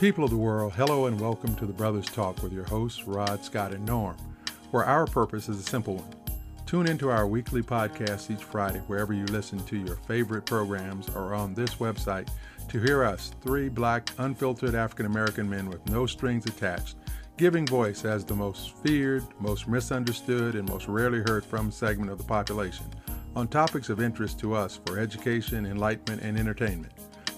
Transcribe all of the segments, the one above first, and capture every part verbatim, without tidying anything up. People of the world, hello and welcome to The Brothers Talk with your hosts, Rod, Scott, and Norm, where our purpose is a simple one. Tune into our weekly podcast each Friday wherever you listen to your favorite programs or on this website to hear us, three black, unfiltered African-American men with no strings attached, giving voice as the most feared, most misunderstood, and most rarely heard from segment of the population on topics of interest to us for education, enlightenment, and entertainment.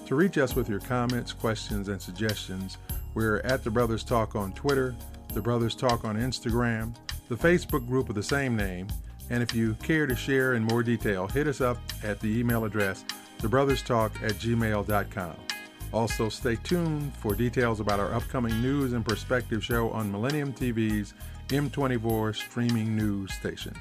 To reach us with your comments, questions, and suggestions, we're at The Brothers Talk on Twitter, The Brothers Talk on Instagram, the Facebook group of the same name, and if you care to share in more detail, hit us up at the email address thebrotherstalk at gmail dot com. Also, stay tuned for details about our upcoming news and perspective show on Millennium T V's M twenty-four streaming news station.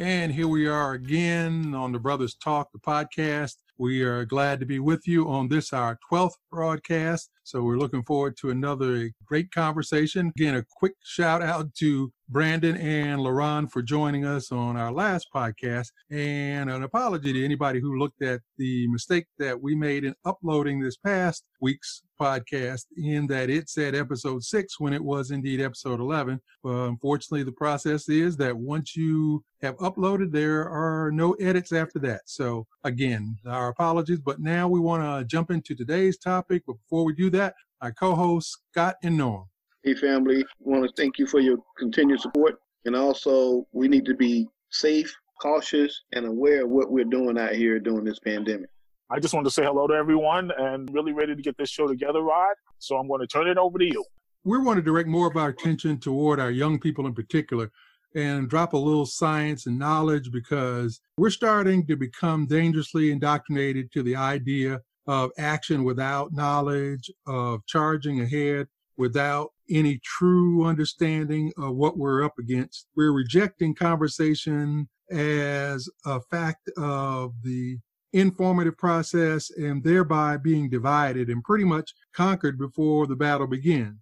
And here we are again on The Brothers Talk, the podcast. We are glad to be with you on this, our twelfth broadcast. So we're looking forward to another great conversation. Again, a quick shout out to Brandon and Lauren for joining us on our last podcast. And an apology to anybody who looked at the mistake that we made in uploading this past week's podcast in that it said episode six when it was indeed episode eleven. But unfortunately, the process is that once you have uploaded, there are no edits after that. So again, our apologies. But now we want to jump into today's topic. But before we do that, our co-hosts, Scott and Norm. Hey, family, we want to thank you for your continued support. And also, we need to be safe, cautious, and aware of what we're doing out here during this pandemic. I just wanted to say hello to everyone and really ready to get this show together, Rod. So I'm going to turn it over to you. We want to direct more of our attention toward our young people in particular and drop a little science and knowledge because we're starting to become dangerously indoctrinated to the idea of action without knowledge, of charging ahead without any true understanding of what we're up against. We're rejecting conversation as a fact of the informative process and thereby being divided and pretty much conquered before the battle begins.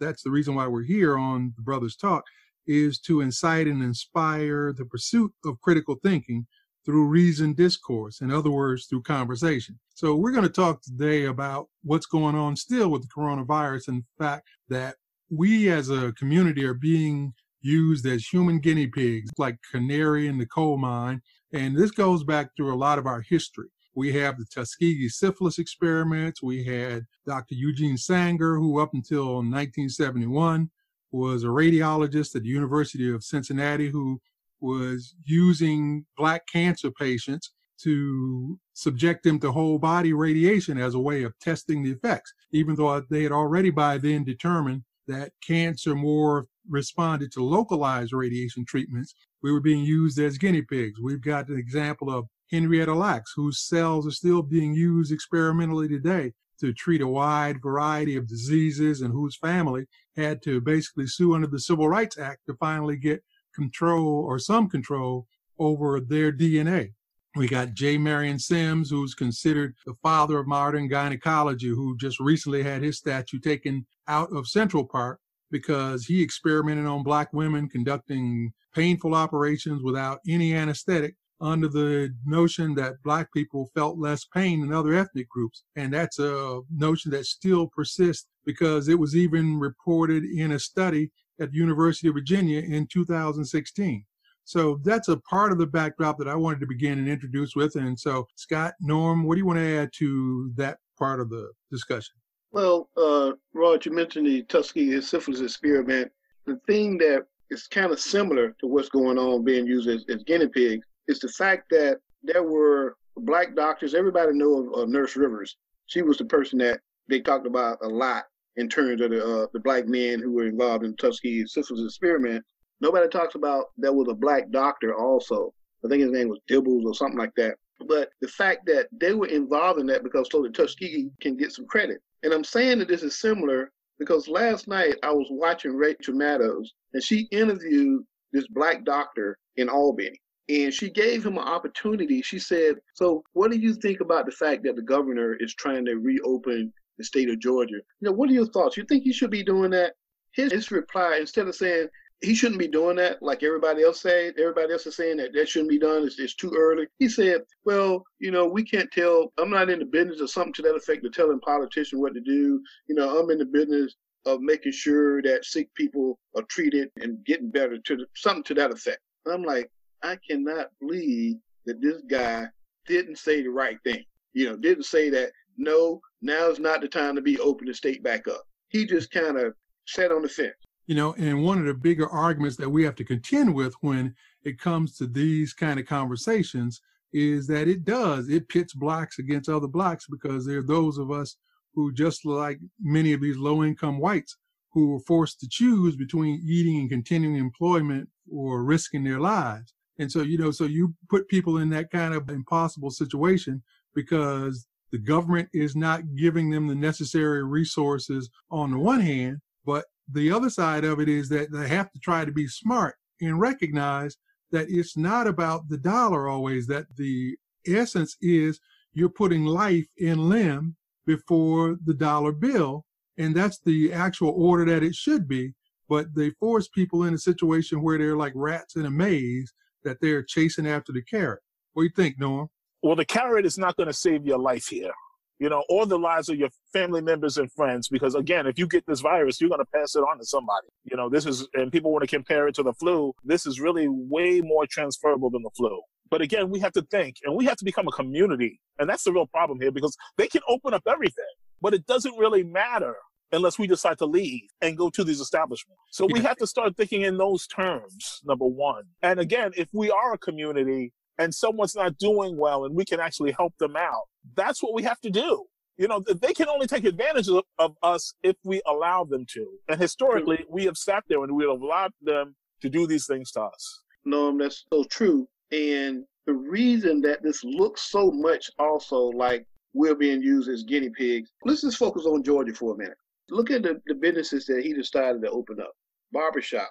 That's the reason why we're here on The Brothers Talk, is to incite and inspire the pursuit of critical thinking through reasoned discourse, in other words, through conversation. So we're going to talk today about what's going on still with the coronavirus and the fact that we as a community are being used as human guinea pigs, like canary in the coal mine. And this goes back through a lot of our history. We have the Tuskegee syphilis experiments. We had Doctor Eugene Sanger, who up until nineteen seventy-one was a radiologist at the University of Cincinnati, who was using black cancer patients to subject them to whole body radiation as a way of testing the effects, even though they had already by then determined that cancer more responded to localized radiation treatments. We were being used as guinea pigs. We've got an example of Henrietta Lacks, whose cells are still being used experimentally today to treat a wide variety of diseases and whose family had to basically sue under the Civil Rights Act to finally get control or some control over their D N A. We got J. Marion Sims, who's considered the father of modern gynecology, who just recently had his statue taken out of Central Park because he experimented on black women conducting painful operations without any anesthetic under the notion that black people felt less pain than other ethnic groups. And that's a notion that still persists because it was even reported in a study at the University of Virginia in two thousand sixteen. So that's a part of the backdrop that I wanted to begin and introduce with. And so, Scott, Norm, what do you want to add to that part of the discussion? Well, uh, Rod, you mentioned the Tuskegee syphilis experiment. The thing that is kind of similar to what's going on being used as, as guinea pigs is the fact that there were black doctors. Everybody knew of, of Nurse Rivers. She was the person that they talked about a lot in terms of the, uh, the black men who were involved in Tuskegee syphilis experiment. Nobody talks about there was a black doctor also. I think his name was Dibbles or something like that. But the fact that they were involved in that because so that Tuskegee can get some credit. And I'm saying that this is similar because last night I was watching Rachel Maddow and she interviewed this black doctor in Albany. And she gave him an opportunity. She said, so what do you think about the fact that the governor is trying to reopen the state of Georgia? You know, what are your thoughts? You think he should be doing that? His, his reply, instead of saying, he shouldn't be doing that, like everybody else said. Everybody else is saying that that shouldn't be done. It's, it's too early. He said, well, you know, we can't tell. I'm not in the business of something to that effect of telling politicians what to do. You know, I'm in the business of making sure that sick people are treated and getting better, to the, something to that effect. And I'm like, I cannot believe that this guy didn't say the right thing. You know, didn't say that, no, now's not the time to be open the state back up. He just kind of sat on the fence. You know, and one of the bigger arguments that we have to contend with when it comes to these kind of conversations is that it does. It pits blacks against other blacks, because there are those of us who, just like many of these low-income whites, who were forced to choose between eating and continuing employment or risking their lives. And so, you know, so you put people in that kind of impossible situation because the government is not giving them the necessary resources on the one hand, but the other side of it is that they have to try to be smart and recognize that it's not about the dollar always, that the essence is you're putting life in limb before the dollar bill. And that's the actual order that it should be. But they force people in a situation where they're like rats in a maze, that they're chasing after the carrot. What do you think, Norm? Well, the carrot is not going to save your life here, you know, or the lives of your family members and friends. Because, again, if you get this virus, you're going to pass it on to somebody. You know, this is, and people want to compare it to the flu. This is really way more transferable than the flu. But, again, we have to think, and we have to become a community. And that's the real problem here, because they can open up everything, but it doesn't really matter unless we decide to leave and go to these establishments. So we have to start thinking in those terms, number one. And, again, if we are a community and someone's not doing well and we can actually help them out, that's what we have to do. You know, they can only take advantage of, of us if we allow them to. And historically, we have sat there and we have allowed them to do these things to us. No, that's so true. And the reason that this looks so much also like we're being used as guinea pigs, let's just focus on Georgia for a minute. Look at the, the businesses that he decided to open up. Barbershops,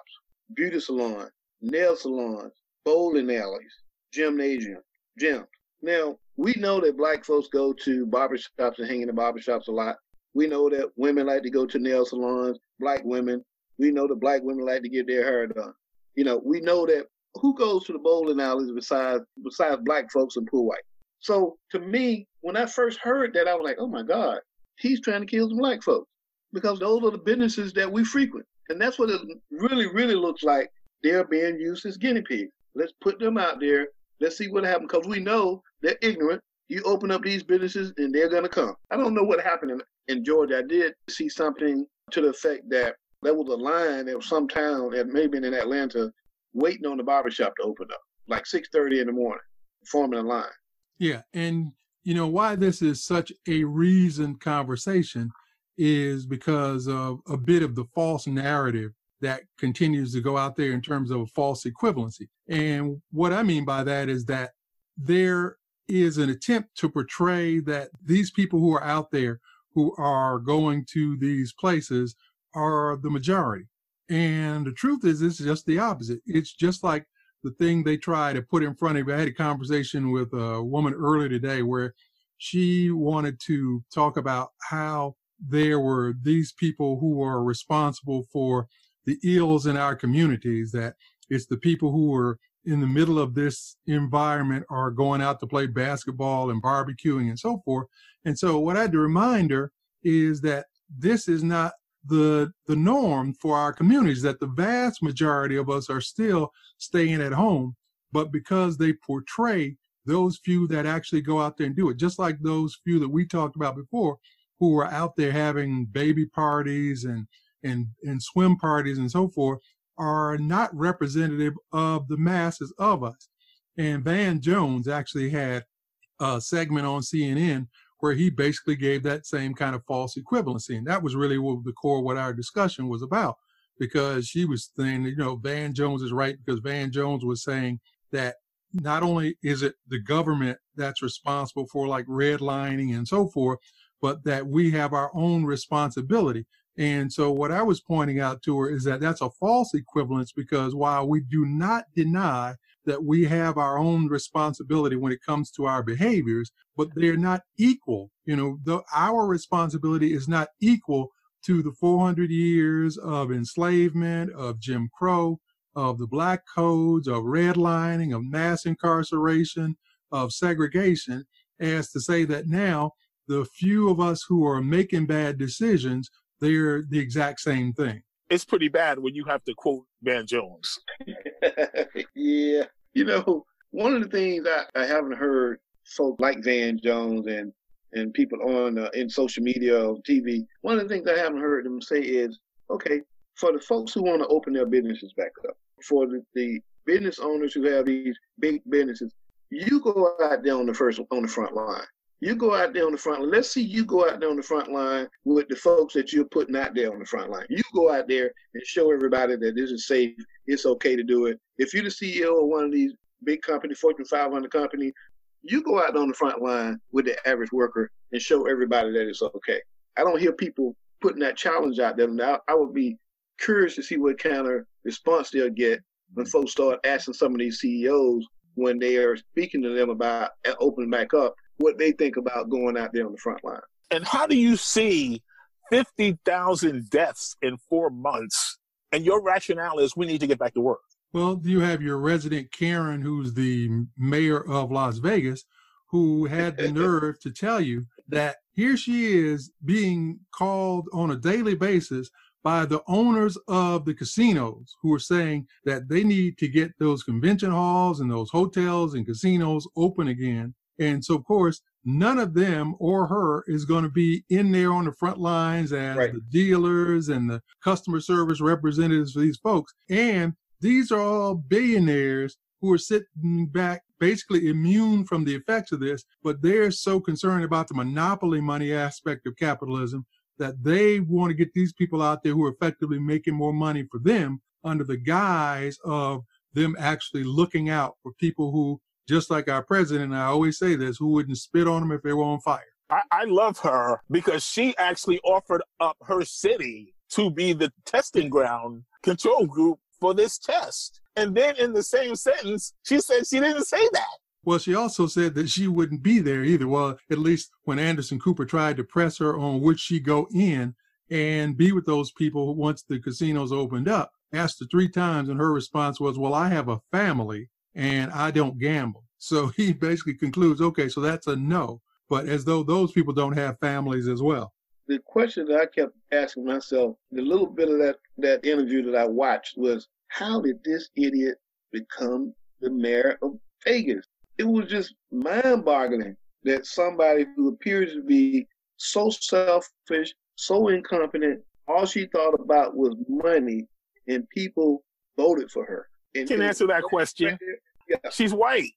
beauty salons, nail salons, bowling alleys, gymnasium, gyms. Now, we know that black folks go to barbershops and hang in the barbershops a lot. We know that women like to go to nail salons, black women. We know that black women like to get their hair done. You know, we know that who goes to the bowling alleys besides besides black folks and poor white? So to me, when I first heard that, I was like, oh my God, he's trying to kill some black folks, because those are the businesses that we frequent. And that's what it really, really looks like. They're being used as guinea pigs. Let's put them out there. Let's see what happens, because we know they're ignorant. You open up these businesses and they're going to come. I don't know what happened in, in Georgia. I did see something to the effect that there was a line at some town, that maybe in Atlanta, waiting on the barbershop to open up, like six thirty in the morning, forming a line. Yeah, and you know why this is such a reasoned conversation is because of a bit of the false narrative that continues to go out there in terms of a false equivalency. And what I mean by that is that there is an attempt to portray that these people who are out there who are going to these places are the majority. And the truth is, it's just the opposite. It's just like the thing they try to put in front of you. I had a conversation with a woman earlier today where she wanted to talk about how there were these people who are responsible for the ills in our communities, that it's the people who are in the middle of this environment are going out to play basketball and barbecuing and so forth. And so what I had to remind her is that this is not the the norm for our communities, that the vast majority of us are still staying at home, but because they portray those few that actually go out there and do it, just like those few that we talked about before who are out there having baby parties and and and swim parties and so forth, are not representative of the masses of us. And Van Jones actually had a segment on C N N where he basically gave that same kind of false equivalency. And that was really what the core of what our discussion was about, because she was saying, you know, Van Jones is right, because Van Jones was saying that not only is it the government that's responsible for like redlining and so forth, but that we have our own responsibility. And so what I was pointing out to her is that that's a false equivalence, because while we do not deny that we have our own responsibility when it comes to our behaviors, but they're not equal. You know, the, our responsibility is not equal to the four hundred years of enslavement, of Jim Crow, of the black codes, of redlining, of mass incarceration, of segregation, as to say that now the few of us who are making bad decisions, they're the exact same thing. It's pretty bad when you have to quote Van Jones. Yeah. You know, one of the things I, I haven't heard folk like Van Jones and, and people on uh, in social media, on T V, one of the things I haven't heard them say is, okay, for the folks who want to open their businesses back up, for the, the business owners who have these big businesses, you go out there on the first, on the front line. You go out there on the front line. Let's see you go out there on the front line with the folks that you're putting out there on the front line. You go out there and show everybody that this is safe. It's okay to do it. If you're the C E O of one of these big companies, Fortune five hundred company, you go out on the front line with the average worker and show everybody that it's okay. I don't hear people putting that challenge out there. Now, I would be curious to see what kind of response they'll get when folks start asking some of these C E Os when they are speaking to them about opening back up, what they think about going out there on the front line. And how do you see fifty thousand deaths in four months? And your rationale is we need to get back to work. Well, you have your resident Karen, who's the mayor of Las Vegas, who had the nerve to tell you that here she is being called on a daily basis by the owners of the casinos who are saying that they need to get those convention halls and those hotels and casinos open again. And so, of course, none of them or her is going to be in there on the front lines as right. the dealers and the customer service representatives for these folks. And these are all billionaires who are sitting back basically immune from the effects of this, but they're so concerned about the monopoly money aspect of capitalism that they want to get these people out there who are effectively making more money for them under the guise of them actually looking out for people who, just like our president, I always say this, who wouldn't spit on them if they were on fire. I, I love her because she actually offered up her city to be the testing ground control group for this test. And then in the same sentence, she said she didn't say that. Well, she also said that she wouldn't be there either. Well, at least when Anderson Cooper tried to press her on would she go in and be with those people once the casinos opened up, asked her three times, and her response was, well, I have a family and I don't gamble. So he basically concludes, okay, so that's a no, but as though those people don't have families as well. The question that I kept asking myself, the little bit of that, that interview that I watched was, how did this idiot become the mayor of Vegas? It was just mind-boggling that somebody who appears to be so selfish, so incompetent, all she thought about was money, and people voted for her. And can answer that question. Yeah. She's white.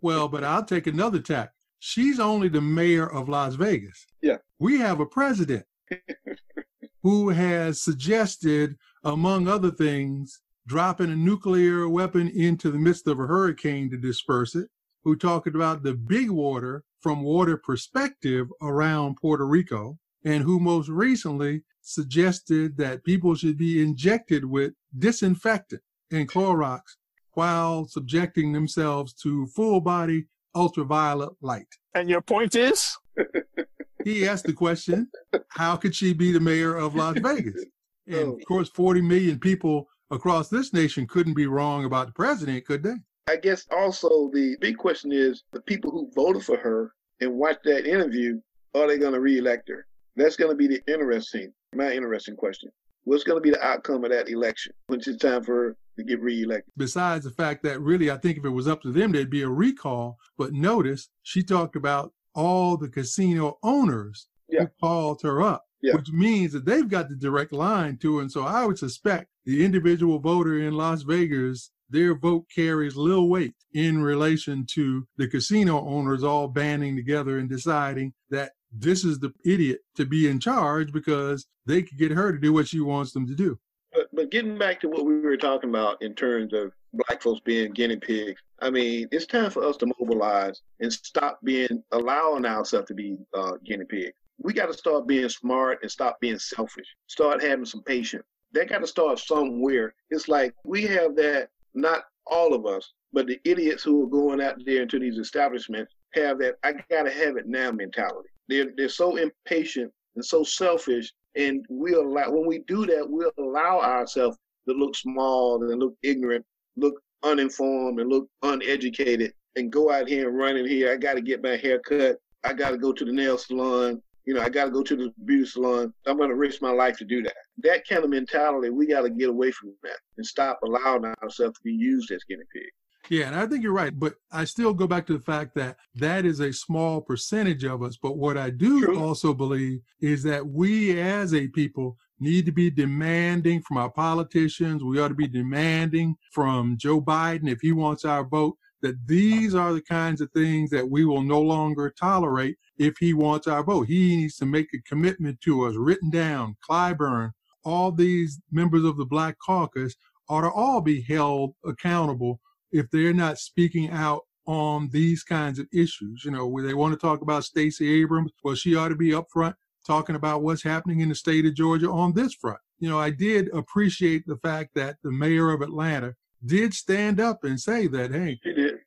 Well, but I'll take another tack. She's only the mayor of Las Vegas. Yeah. We have a president who has suggested, among other things, dropping a nuclear weapon into the midst of a hurricane to disperse it, who talked about the big water from water perspective around Puerto Rico, and who most recently suggested that people should be injected with disinfectant and Clorox while subjecting themselves to full-body ultraviolet light. And your point is? He asked the question, how could she be the mayor of Las Vegas? And, of course, forty million people across this nation couldn't be wrong about the president, could they? I guess also the big question is, the people who voted for her and watched that interview, are they going to reelect her? That's going to be the interesting, my interesting question. What's going to be the outcome of that election when it's time for her to get reelected? Besides the fact that really, I think if it was up to them, there'd be a recall. But notice she talked about all the casino owners yeah. who called her up, yeah. which means that they've got the direct line to her. And so I would suspect the individual voter in Las Vegas, their vote carries little weight in relation to the casino owners all banding together and deciding that this is the idiot to be in charge because they could get her to do what she wants them to do. But, but getting back to what we were talking about in terms of black folks being guinea pigs, I mean, it's time for us to mobilize and stop being, allowing ourselves to be uh, guinea pigs. We got to start being smart and stop being selfish. Start having some patience. They got to start somewhere. It's like we have that, not all of us, but the idiots who are going out there into these establishments have that I got to have it now mentality. They're, they're so impatient and so selfish, and we allow, when we do that, we'll allow ourselves that look small and look ignorant, look uninformed and look uneducated, and go out here and run in here. I got to get my hair cut. I got to go to the nail salon. You know, I got to go to the beauty salon. I'm going to risk my life to do that. That kind of mentality, we got to get away from that and stop allowing ourselves to be used as guinea pigs. Yeah, and I think you're right, but I still go back to the fact that that is a small percentage of us. But what I do True. also believe is that we as a people need to be demanding from our politicians. We ought to be demanding from Joe Biden, if he wants our vote, that these are the kinds of things that we will no longer tolerate if he wants our vote. He needs to make a commitment to us, written down. Clyburn, all these members of the Black Caucus ought to all be held accountable if they're not speaking out on these kinds of issues. You know, where they want to talk about Stacey Abrams, well, she ought to be up front talking about what's happening in the state of Georgia on this front. You know, I did appreciate the fact that the mayor of Atlanta did stand up and say that, hey,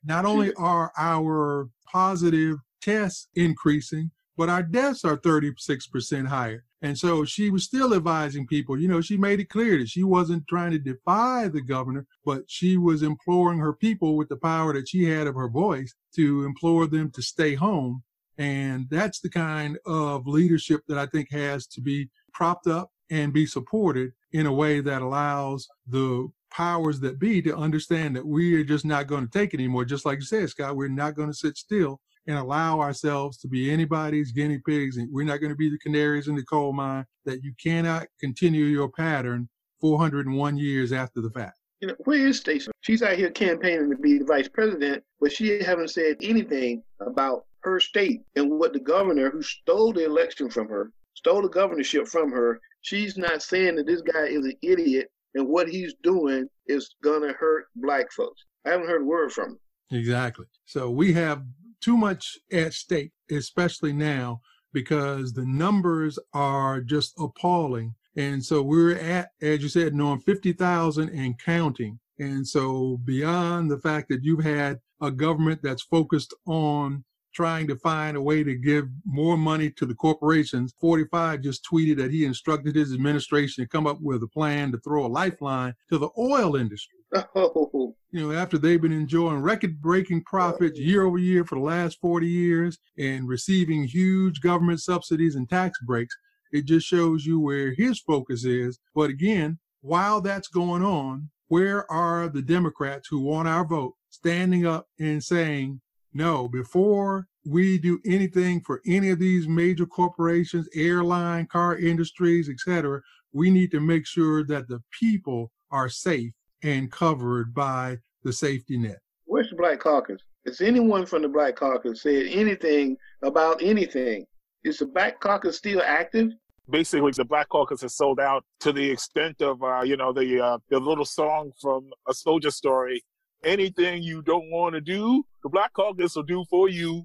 not only are our positive tests increasing, but our deaths are thirty-six percent higher. And so she was still advising people. You know, she made it clear that she wasn't trying to defy the governor, but she was imploring her people with the power that she had of her voice to implore them to stay home. And that's the kind of leadership that I think has to be propped up and be supported in a way that allows the powers that be to understand that we are just not going to take it anymore. Just like you said, Scott, we're not going to sit still and allow ourselves to be anybody's guinea pigs. And we're not going to be the canaries in the coal mine, that you cannot continue your pattern four hundred and one years after the fact. You know, where is Stacey? She's out here campaigning to be the vice president, but she hasn't said anything about her state and what the governor who stole the election from her, stole the governorship from her. She's not saying that this guy is an idiot and what he's doing is going to hurt black folks. I haven't heard a word from him. Exactly. So we have too much at stake, especially now, because the numbers are just appalling. And so we're at, as you said, Norm, fifty thousand and counting. And so beyond the fact that you've had a government that's focused on trying to find a way to give more money to the corporations, forty-five just tweeted that he instructed his administration to come up with a plan to throw a lifeline to the oil industry. Oh. You know, after they've been enjoying record-breaking profits year over year for the last forty years and receiving huge government subsidies and tax breaks, it just shows you where his focus is. But again, while that's going on, where are the Democrats who want our vote standing up and saying, no, before we do anything for any of these major corporations, airline, car industries, et cetera, we need to make sure that the people are safe and covered by the safety net. Where's the Black Caucus? Has anyone from the Black Caucus said anything about anything? Is the Black Caucus still active? Basically, the Black Caucus has sold out to the extent of, uh, you know, the, uh, the little song from A Soldier Story. Anything you don't want to do, the Black Caucus will do for you.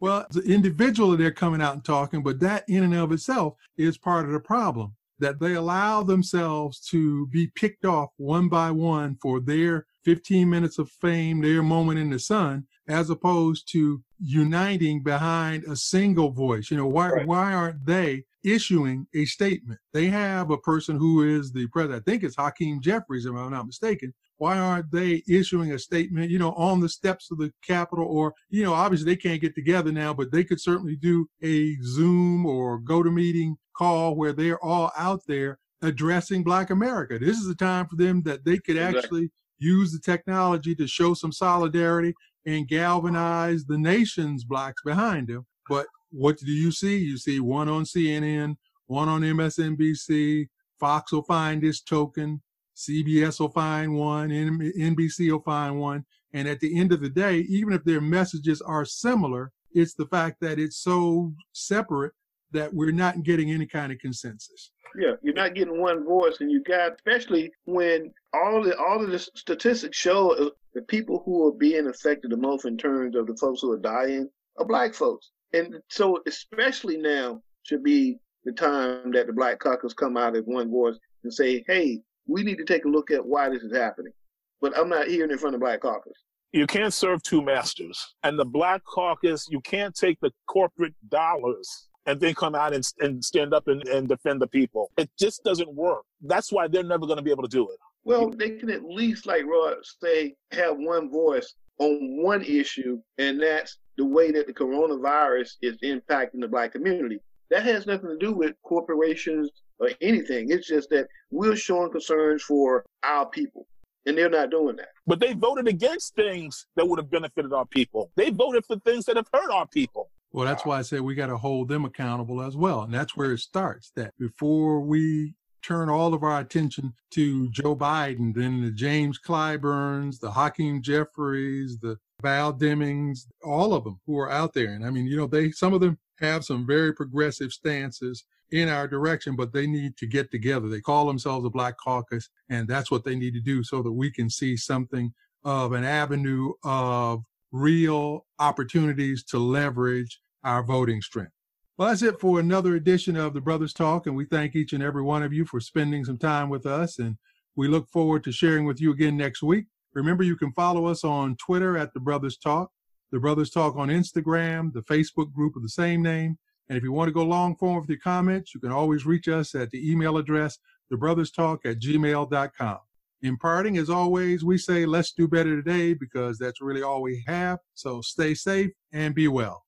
Well, the individual, they're coming out and talking, but that in and of itself is part of the problem, that they allow themselves to be picked off one by one for their fifteen minutes of fame, their moment in the sun, as opposed to uniting behind a single voice. You know, why, right. why aren't they issuing a statement? They have a person who is the president. I think it's Hakeem Jeffries, if I'm not mistaken. Why aren't they issuing a statement, you know, on the steps of the Capitol? Or, you know, obviously they can't get together now, but they could certainly do a Zoom or GoToMeeting call where they're all out there addressing Black America. This is the time for them that they could Exactly. actually use the technology to show some solidarity and galvanize the nation's Blacks behind them. But what do you see? You see one on C N N, one on M S N B C, Fox will find this token, C B S will find one, N B C will find one. And at the end of the day, even if their messages are similar, it's the fact that it's so separate that we're not getting any kind of consensus. Yeah, you're not getting one voice. And you got, especially when all the, all of the statistics show the people who are being affected the most in terms of the folks who are dying are Black folks. And so especially now should be the time that the Black Caucus come out as one voice and say, hey, we need to take a look at why this is happening. But I'm not hearing it from the Black Caucus. You can't serve two masters. And the Black Caucus, you can't take the corporate dollars and then come out and, and stand up and, and defend the people. It just doesn't work. That's why they're never going to be able to do it. Well, they can at least, like Rod say, have one voice on one issue, and that's the way that the coronavirus is impacting the Black community. That has nothing to do with corporations or anything. It's just that we're showing concerns for our people, and they're not doing that. But they voted against things that would have benefited our people. They voted for things that have hurt our people. Well, that's why I said we got to hold them accountable as well. And that's where it starts, that before we turn all of our attention to Joe Biden, then the James Clyburns, the Hakeem Jeffries, the Val Demings, all of them who are out there. And I mean, you know, they some of them have some very progressive stances in our direction, but they need to get together. They call themselves a Black Caucus, and that's what they need to do so that we can see something of an avenue of real opportunities to leverage our voting strength. Well, that's it for another edition of The Brothers Talk, and we thank each and every one of you for spending some time with us, and we look forward to sharing with you again next week. Remember, you can follow us on Twitter at The Brothers Talk, The Brothers Talk on Instagram, the Facebook group of the same name. And if you want to go long form with your comments, you can always reach us at the email address, the brothers talk at gmail dot com. In parting, as always, we say let's do better today because that's really all we have. So stay safe and be well.